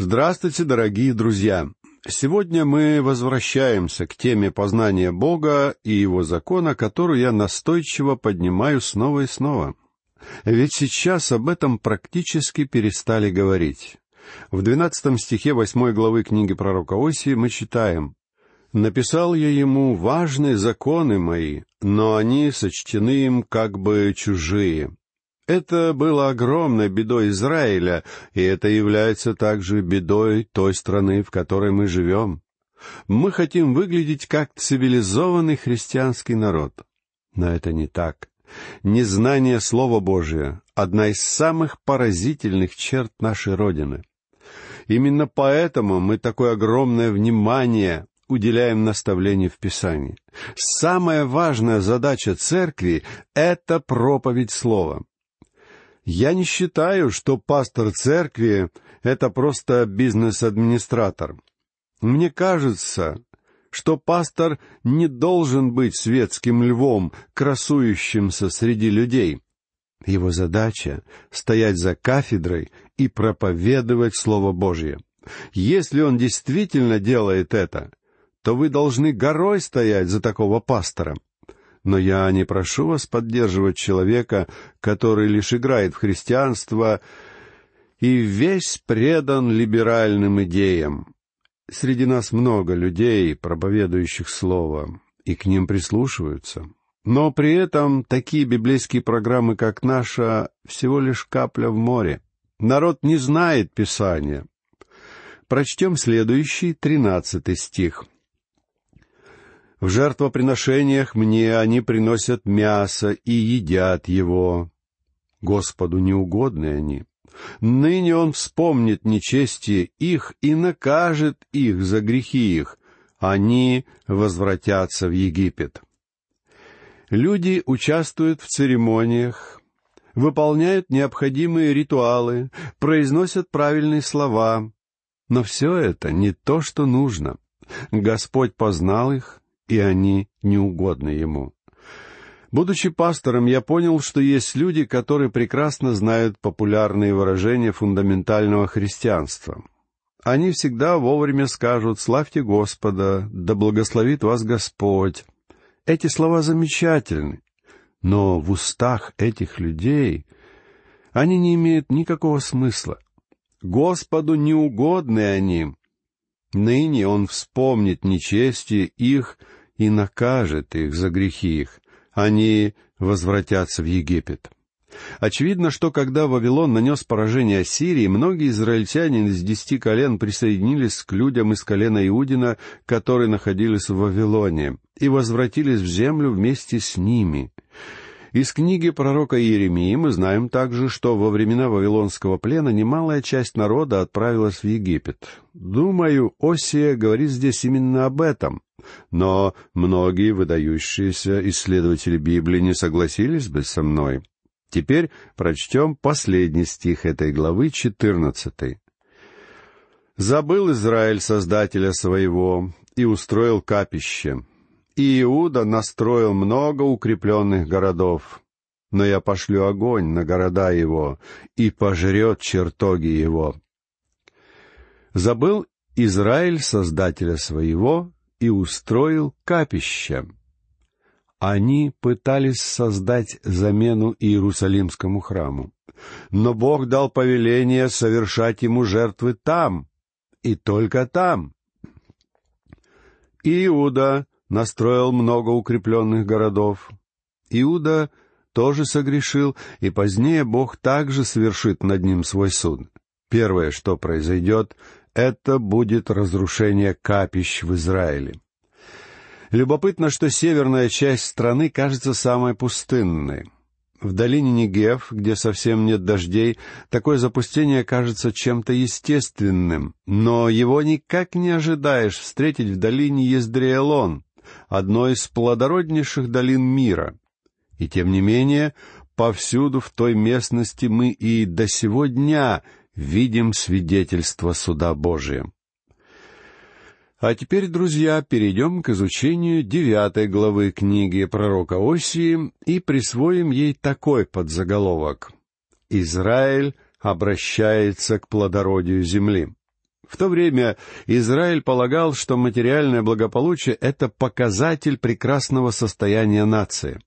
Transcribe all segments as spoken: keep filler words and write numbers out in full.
Здравствуйте, дорогие друзья! Сегодня мы возвращаемся к теме познания Бога и Его закона, которую я настойчиво поднимаю снова и снова. Ведь сейчас об этом практически перестали говорить. В двенадцатом стихе восьмой главы книги пророка Осии мы читаем: «Написал я ему важные законы мои, но они сочтены им как бы чужие». Это было огромной бедой Израиля, и это является также бедой той страны, в которой мы живем. Мы хотим выглядеть как цивилизованный христианский народ. Но это не так. Незнание Слова Божия — одна из самых поразительных черт нашей Родины. Именно поэтому мы такое огромное внимание уделяем наставлению в Писании. Самая важная задача церкви — это проповедь Слова. Я не считаю, что пастор церкви — это просто бизнес-администратор. Мне кажется, что пастор не должен быть светским львом, красующимся среди людей. Его задача — стоять за кафедрой и проповедовать Слово Божье. Если он действительно делает это, то вы должны горой стоять за такого пастора. Но я не прошу вас поддерживать человека, который лишь играет в христианство и весь предан либеральным идеям. Среди нас много людей, проповедующих Слово, и к ним прислушиваются. Но при этом такие библейские программы, как наша, всего лишь капля в море. Народ не знает Писания. Прочтем следующий, тринадцатый стих. «В жертвоприношениях мне они приносят мясо и едят его. Господу неугодны они. Ныне он вспомнит нечестие их и накажет их за грехи их. Они возвратятся в Египет». Люди участвуют в церемониях, выполняют необходимые ритуалы, произносят правильные слова. Но все это не то, что нужно. Господь познал их, и они неугодны Ему. Будучи пастором, я понял, что есть люди, которые прекрасно знают популярные выражения фундаментального христианства. Они всегда вовремя скажут: «Славьте Господа, да благословит вас Господь». Эти слова замечательны, но в устах этих людей они не имеют никакого смысла. Господу неугодны они. Ныне он вспомнит нечестие их и накажет их за грехи их. Они возвратятся в Египет. Очевидно, что когда Вавилон нанес поражение Ассирии, многие израильтяне из десяти колен присоединились к людям из колена Иудина, которые находились в Вавилоне, и возвратились в землю вместе с ними. Из книги пророка Иеремии мы знаем также, что во времена Вавилонского плена немалая часть народа отправилась в Египет. Думаю, Осия говорит здесь именно об этом. Но многие выдающиеся исследователи Библии не согласились бы со мной. Теперь прочтем последний стих этой главы, четырнадцатый. «Забыл Израиль Создателя своего и устроил капище». И Иуда настроил много укрепленных городов, но я пошлю огонь на города его, и пожрет чертоги его. Забыл Израиль Создателя своего и устроил капище. Они пытались создать замену Иерусалимскому храму, но Бог дал повеление совершать ему жертвы там, и только там. И Иуда настроил много укрепленных городов. Иуда тоже согрешил, и позднее Бог также совершит над ним свой суд. Первое, что произойдет, это будет разрушение капищ в Израиле. Любопытно, что северная часть страны кажется самой пустынной. В долине Негев, где совсем нет дождей, такое запустение кажется чем-то естественным, но его никак не ожидаешь встретить в долине Ездреелон, одной из плодороднейших долин мира. И тем не менее, повсюду в той местности мы и до сего дня видим свидетельство суда Божия. А теперь, друзья, перейдем к изучению девятой главы книги пророка Осии и присвоим ей такой подзаголовок: «Израиль обращается к плодородию земли». В то время Израиль полагал, что материальное благополучие — это показатель прекрасного состояния нации.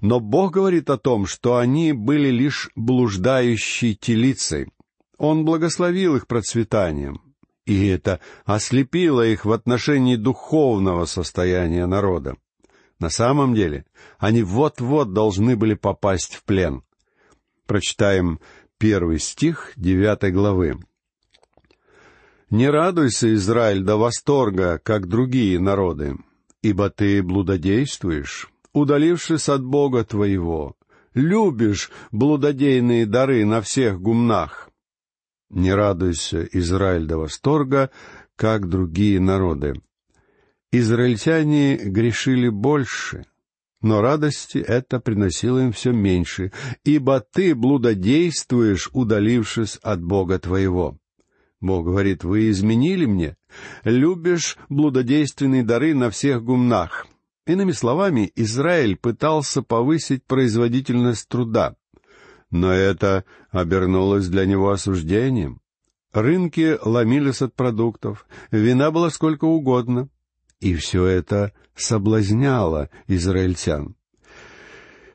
Но Бог говорит о том, что они были лишь блуждающей телицей. Он благословил их процветанием, и это ослепило их в отношении духовного состояния народа. На самом деле, они вот-вот должны были попасть в плен. Прочитаем первый стих девятой главы. «Не радуйся, Израиль, до восторга, как другие народы, ибо ты блудодействуешь, удалившись от Бога твоего, любишь блудодейные дары на всех гумнах». Не радуйся, Израиль, до восторга, как другие народы. Израильтяне грешили больше, но радости это приносило им все меньше, ибо ты блудодействуешь, удалившись от Бога твоего. Бог говорит: «Вы изменили мне, любишь блудодейственные дары на всех гумнах». Иными словами, Израиль пытался повысить производительность труда, но это обернулось для него осуждением. Рынки ломились от продуктов, вина была сколько угодно, и все это соблазняло израильтян.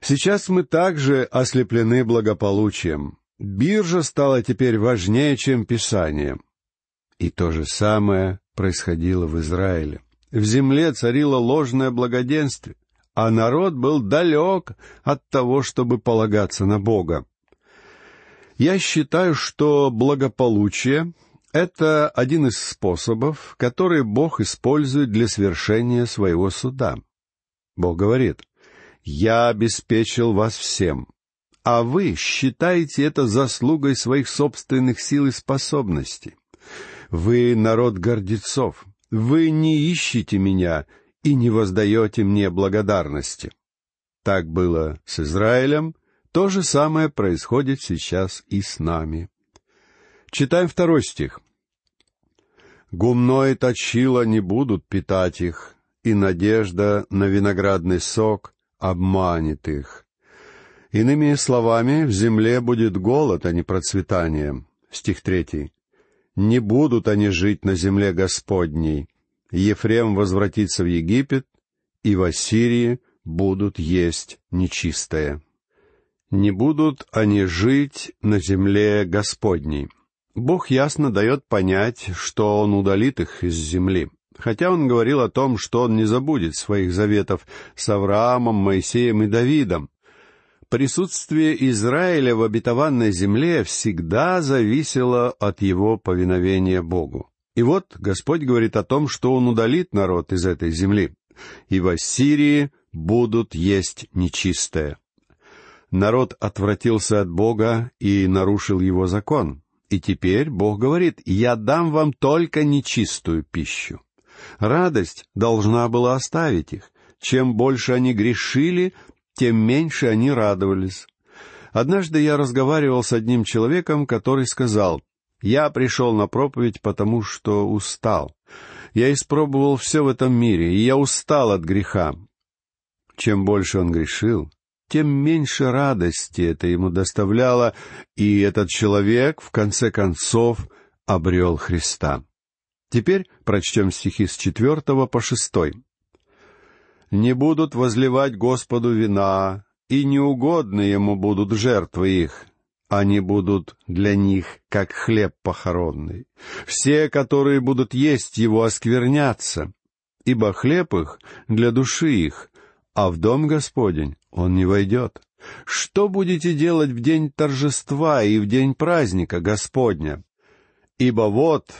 Сейчас мы также ослеплены благополучием. Биржа стала теперь важнее, чем Писание. И то же самое происходило в Израиле. В земле царило ложное благоденствие, а народ был далек от того, чтобы полагаться на Бога. Я считаю, что благополучие — это один из способов, которые Бог использует для свершения своего суда. Бог говорит: «Я обеспечил вас всем». А вы считаете это заслугой своих собственных сил и способностей. Вы народ гордецов, вы не ищете меня и не воздаете мне благодарности. Так было с Израилем, то же самое происходит сейчас и с нами. Читаем второй стих. «Гумно и точило не будут питать их, и надежда на виноградный сок обманет их». Иными словами, в земле будет голод, а не процветание. Стих третий. «Не будут они жить на земле Господней. Ефрем возвратится в Египет, и в Ассирии будут есть нечистое». «Не будут они жить на земле Господней». Бог ясно дает понять, что Он удалит их из земли. Хотя Он говорил о том, что Он не забудет своих заветов с Авраамом, Моисеем и Давидом. Присутствие Израиля в обетованной земле всегда зависело от его повиновения Богу. И вот Господь говорит о том, что Он удалит народ из этой земли. «И в Ассирии будут есть нечистое». Народ отвратился от Бога и нарушил Его закон. И теперь Бог говорит: «Я дам вам только нечистую пищу». Радость должна была оставить их. Чем больше они грешили, тем меньше они радовались. Однажды я разговаривал с одним человеком, который сказал: «Я пришел на проповедь, потому что устал. Я испробовал все в этом мире, и я устал от греха». Чем больше он грешил, тем меньше радости это ему доставляло, и этот человек, в конце концов, обрел Христа. Теперь прочтем стихи с четвертого по шестой. «Не будут возливать Господу вина, и неугодны Ему будут жертвы их. Они будут для них, как хлеб похоронный. Все, которые будут есть его, осквернятся, ибо хлеб их для души их, а в дом Господень он не войдет. Что будете делать в день торжества и в день праздника Господня? Ибо вот...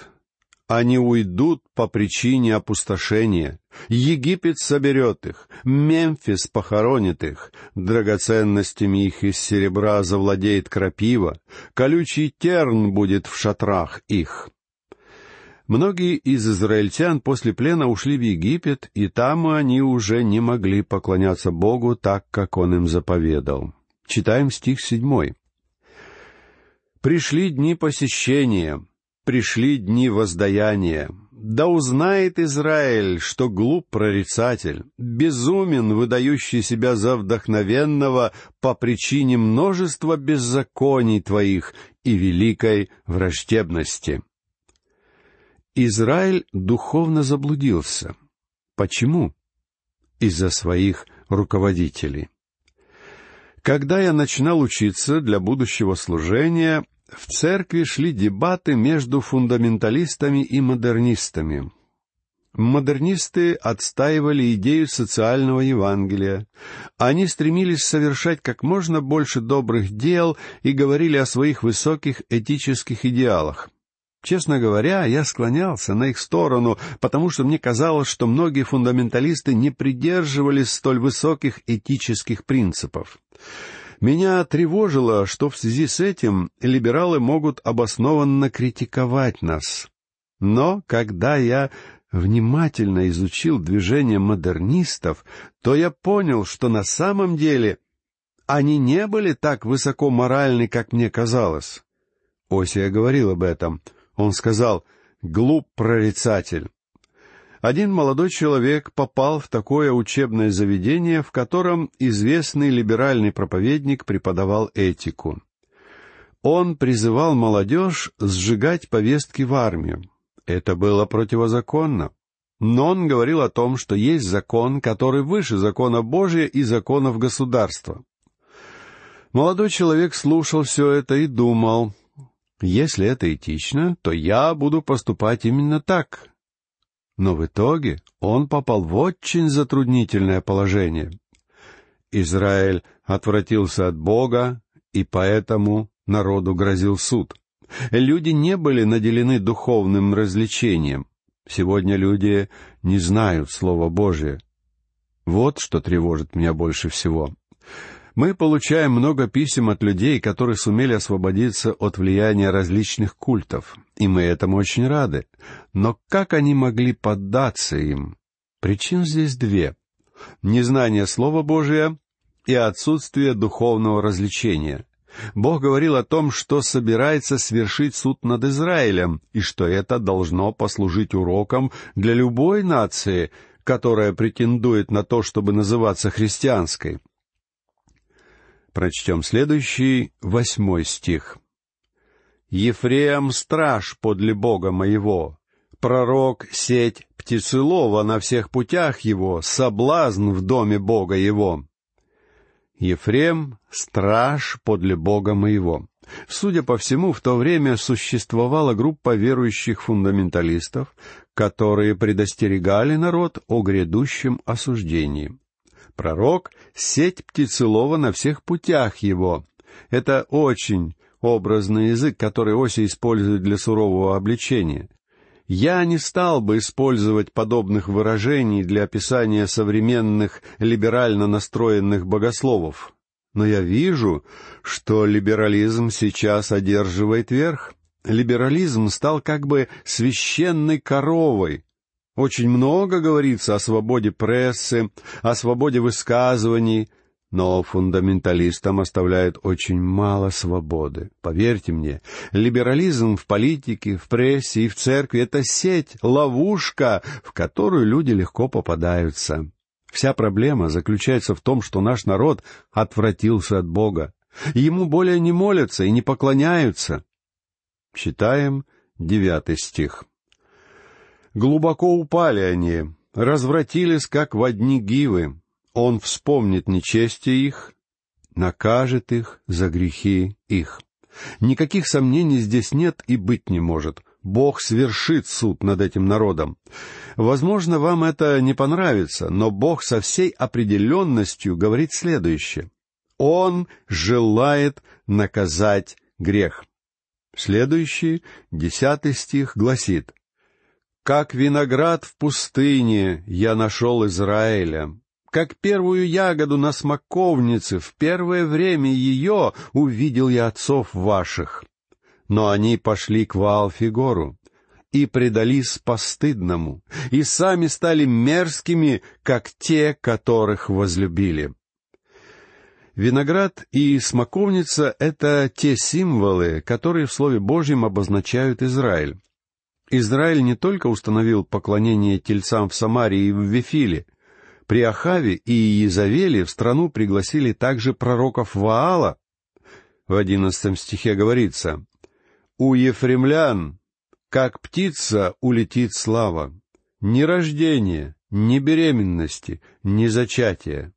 они уйдут по причине опустошения. Египет соберет их, Мемфис похоронит их, драгоценностями их из серебра завладеет крапива, колючий терн будет в шатрах их». Многие из израильтян после плена ушли в Египет, и там они уже не могли поклоняться Богу так, как Он им заповедал. Читаем стих седьмой. «Пришли дни посещения, пришли дни воздаяния. Да узнает Израиль, что глуп прорицатель, безумен, выдающий себя за вдохновенного по причине множества беззаконий твоих и великой враждебности». Израиль духовно заблудился. Почему? Из-за своих руководителей. Когда я начинал учиться для будущего служения, в церкви шли дебаты между фундаменталистами и модернистами. Модернисты отстаивали идею социального Евангелия. Они стремились совершать как можно больше добрых дел и говорили о своих высоких этических идеалах. Честно говоря, я склонялся на их сторону, потому что мне казалось, что многие фундаменталисты не придерживались столь высоких этических принципов. Меня тревожило, что в связи с этим либералы могут обоснованно критиковать нас. Но когда я внимательно изучил движение модернистов, то я понял, что на самом деле они не были так высоко моральны, как мне казалось. Осия говорил об этом. Он сказал: «Глуп прорицатель». Один молодой человек попал в такое учебное заведение, в котором известный либеральный проповедник преподавал этику. Он призывал молодежь сжигать повестки в армию. Это было противозаконно. Но он говорил о том, что есть закон, который выше закона Божия и законов государства. Молодой человек слушал все это и думал: если это этично, то я буду поступать именно так. Но в итоге он попал в очень затруднительное положение. Израиль отвратился от Бога, и поэтому народу грозил суд. Люди не были наделены духовным развлечением. Сегодня люди не знают Слова Божие. Вот что тревожит меня больше всего. Мы получаем много писем от людей, которые сумели освободиться от влияния различных культов, и мы этому очень рады. Но как они могли поддаться им? Причин здесь две. Незнание Слова Божия и отсутствие духовного развлечения. Бог говорил о том, что собирается свершить суд над Израилем, и что это должно послужить уроком для любой нации, которая претендует на то, чтобы называться христианской. Прочтем следующий, восьмой стих. «Ефрем — страж подле Бога моего, пророк — сеть птицелова на всех путях его, соблазн в доме Бога его». Ефрем — страж подле Бога моего. Судя по всему, в то время существовала группа верующих фундаменталистов, которые предостерегали народ о грядущем осуждении. Пророк — сеть птицелова на всех путях его. Это очень образный язык, который Осия использует для сурового обличения. Я не стал бы использовать подобных выражений для описания современных либерально настроенных богословов. Но я вижу, что либерализм сейчас одерживает верх. Либерализм стал как бы священной коровой. Очень много говорится о свободе прессы, о свободе высказываний, но фундаменталистам оставляют очень мало свободы. Поверьте мне, либерализм в политике, в прессе и в церкви — это сеть, ловушка, в которую люди легко попадаются. Вся проблема заключается в том, что наш народ отвратился от Бога. Ему более не молятся и не поклоняются. Читаем девятый стих. «Глубоко упали они, развратились, как во дни Гивы. Он вспомнит нечестие их, накажет их за грехи их». Никаких сомнений здесь нет и быть не может. Бог свершит суд над этим народом. Возможно, вам это не понравится, но Бог со всей определенностью говорит следующее. Он желает наказать грех. Следующий, десятый стих, гласит: «Как виноград в пустыне я нашел Израиля, как первую ягоду на смоковнице, в первое время ее увидел я отцов ваших. Но они пошли к Валфигору и предались постыдному, и сами стали мерзкими, как те, которых возлюбили». Виноград и смоковница — это те символы, которые в Слове Божьем обозначают Израиль. Израиль не только установил поклонение тельцам в Самарии и в Вифиле. При Ахаве и Иезавеле в страну пригласили также пророков Ваала. В одиннадцатом стихе говорится: «У ефремлян, Как птица улетит слава. Ни рождения, ни беременности, ни зачатия.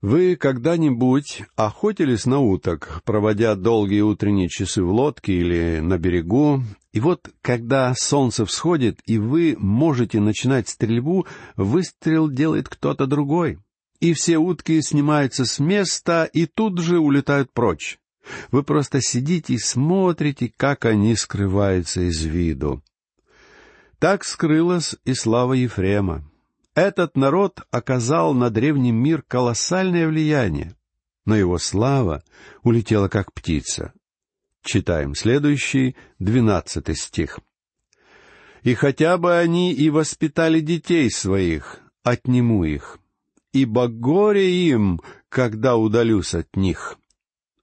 Вы когда-нибудь охотились на уток, проводя долгие утренние часы в лодке или на берегу, и вот когда солнце всходит, и вы можете начинать стрельбу, выстрел делает кто-то другой, и все утки снимаются с места и тут же улетают прочь. Вы просто сидите и смотрите, как они скрываются из виду. Так скрылась и слава Ефрема. Этот народ оказал на древний мир колоссальное влияние, но его слава улетела как птица. Читаем следующий, двенадцатый стих. «И хотя бы они и воспитали детей своих, отниму их, ибо горе им, когда удалюсь от них».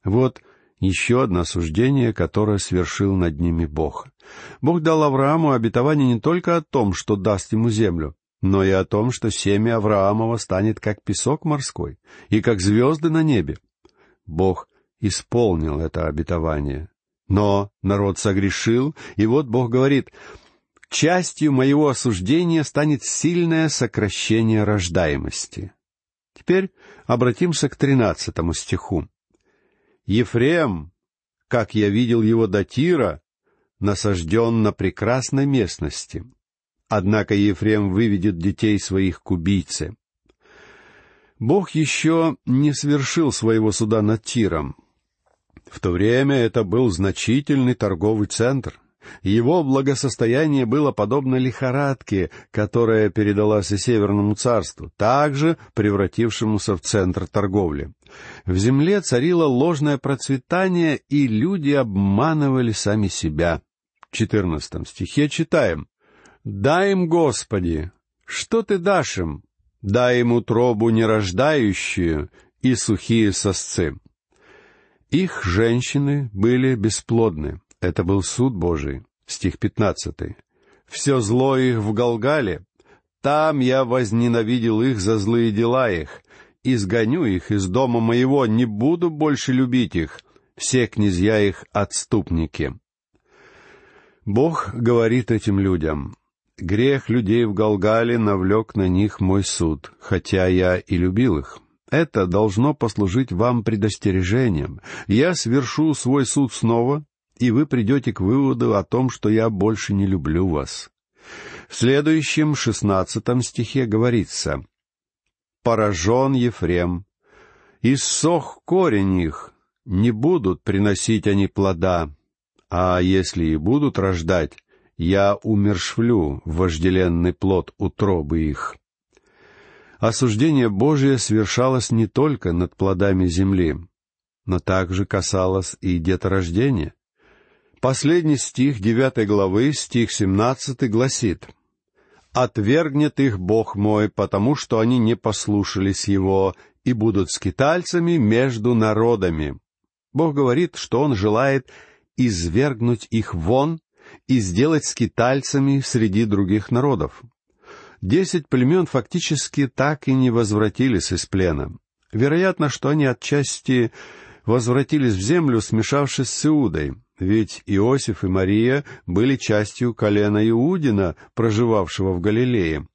Вот еще одно суждение, которое свершил над ними Бог. Бог дал Аврааму обетование не только о том, что даст ему землю, но и о том, что семя Авраамова станет как песок морской и как звезды на небе. Бог исполнил это обетование. Но народ согрешил, и вот Бог говорит: «Частью моего осуждения станет сильное сокращение рождаемости». Теперь обратимся к тринадцатому стиху. «Ефрем, как я видел его до Тира, насажден на прекрасной местности». Однако Ефрем выведет детей своих к убийце. Бог еще не свершил своего суда над Тиром. В то время это был значительный торговый центр. Его благосостояние было подобно лихорадке, которая передалась и Северному царству, также превратившемуся в центр торговли. В земле царило ложное процветание, и люди обманывали сами себя. В четырнадцатом стихе читаем: «Дай им, Господи, что Ты дашь им? Дай им утробу нерождающую и сухие сосцы». Их женщины были бесплодны. Это был суд Божий. Стих пятнадцатый. «Все зло их в Галгале. Там я возненавидел их за злые дела их. Изгоню их из дома моего, не буду больше любить их. Все князья их отступники». Бог говорит этим людям: «Грех людей в Галгале навлек на них мой суд, хотя я и любил их. Это должно послужить вам предостережением. Я свершу свой суд снова, и вы придете к выводу о том, что я больше не люблю вас». В следующем, шестнадцатом стихе говорится: «Поражен Ефрем, иссох корень их, не будут приносить они плода, а если и будут рождать, я умершвлю вожделенный плод утробы их». Осуждение Божие свершалось не только над плодами земли, но также касалось и деторождения. Последний стих девятой главы, стих семнадцатый, гласит: «Отвергнет их Бог мой, потому что они не послушались Его, и будут скитальцами между народами». Бог говорит, что Он желает извергнуть их вон и сделать скитальцами среди других народов. Десять племен фактически так и не возвратились из плена. Вероятно, что они отчасти возвратились в землю, смешавшись с Иудой, ведь Иосиф и Мария были частью колена Иудина, проживавшего в Галилее.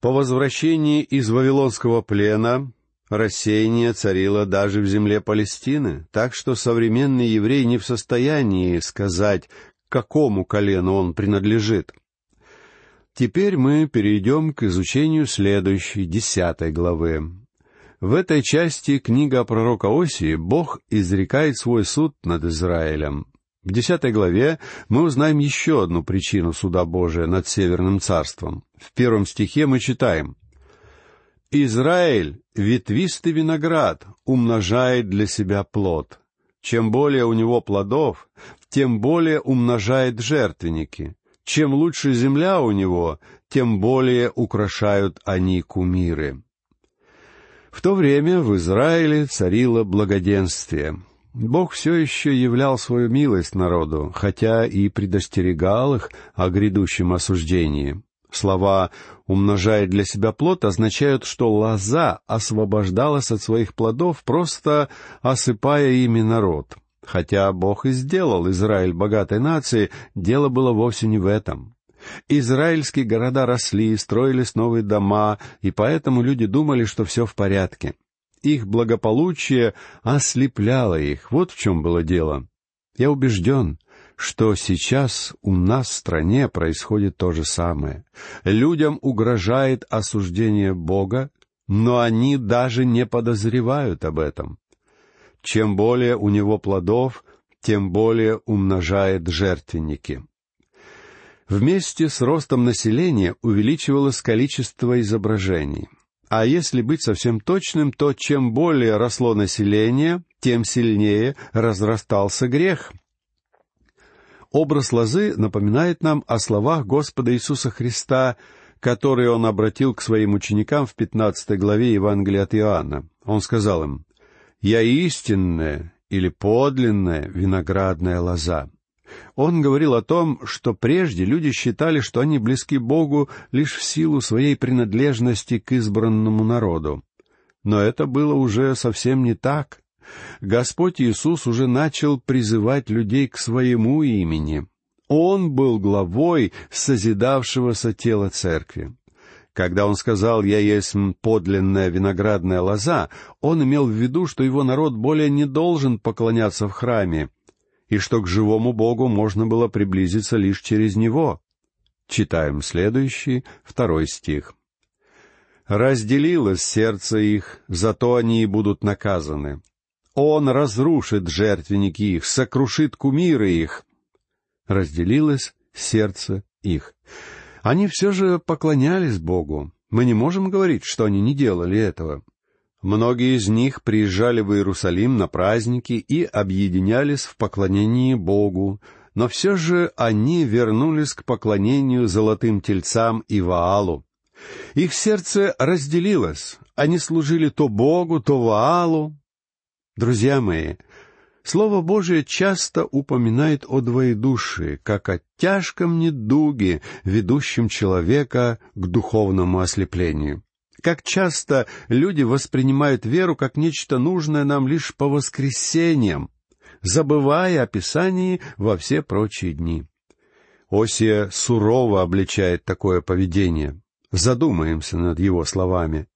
По возвращении из Вавилонского плена рассеяние царило даже в земле Палестины, так что современный еврей не в состоянии сказать, к какому колену он принадлежит. Теперь мы перейдем к изучению следующей, десятой главы. В этой части книга о пророке Осии Бог изрекает свой суд над Израилем. В десятой главе мы узнаем еще одну причину суда Божия над Северным царством. В первом стихе мы читаем: «Израиль, ветвистый виноград, умножает для себя плод. Чем более у него плодов, тем более умножает жертвенники. Чем лучше земля у него, тем более украшают они кумиры». В то время в Израиле царило благоденствие. Бог все еще являл свою милость народу, хотя и предостерегал их о грядущем осуждении. Слова «умножает для себя плод» означают, что лоза освобождалась от своих плодов, просто осыпая ими народ. Хотя Бог и сделал Израиль богатой нацией, дело было вовсе не в этом. Израильские города росли, строились новые дома, и поэтому люди думали, что все в порядке. Их благополучие ослепляло их. Вот в чем было дело. Я убежден, что сейчас у нас в стране происходит то же самое. Людям угрожает осуждение Бога, но они даже не подозревают об этом. Чем более у него плодов, тем более умножает жертвенники. Вместе с ростом населения увеличивалось количество изображений. А если быть совсем точным, то чем более росло население, тем сильнее разрастался грех. Образ лозы напоминает нам о словах Господа Иисуса Христа, которые Он обратил к Своим ученикам в пятнадцатой главе Евангелия от Иоанна. Он сказал им: «Я истинная или подлинная виноградная лоза». Он говорил о том, что прежде люди считали, что они близки Богу лишь в силу своей принадлежности к избранному народу. Но это было уже совсем не так. Господь Иисус уже начал призывать людей к своему имени. Он был главой созидавшегося тела церкви. Когда он сказал «Я есть подлинная виноградная лоза», он имел в виду, что его народ более не должен поклоняться в храме, и что к живому Богу можно было приблизиться лишь через Него. Читаем следующий, второй стих. «Разделилось сердце их, зато они и будут наказаны. Он разрушит жертвенники их, сокрушит кумиры их». Разделилось сердце их. Они все же поклонялись Богу. Мы не можем говорить, что они не делали этого. Многие из них приезжали в Иерусалим на праздники и объединялись в поклонении Богу, но все же они вернулись к поклонению золотым тельцам и Ваалу. Их сердце разделилось, они служили то Богу, то Ваалу. Друзья мои, Слово Божие часто упоминает о двоедушии, как о тяжком недуге, ведущем человека к духовному ослеплению. Как часто люди воспринимают веру как нечто нужное нам лишь по воскресеньям, забывая о Писании во все прочие дни. Осия сурово обличает такое поведение. Задумаемся над его словами.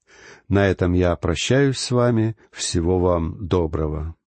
На этом я прощаюсь с вами. Всего вам доброго.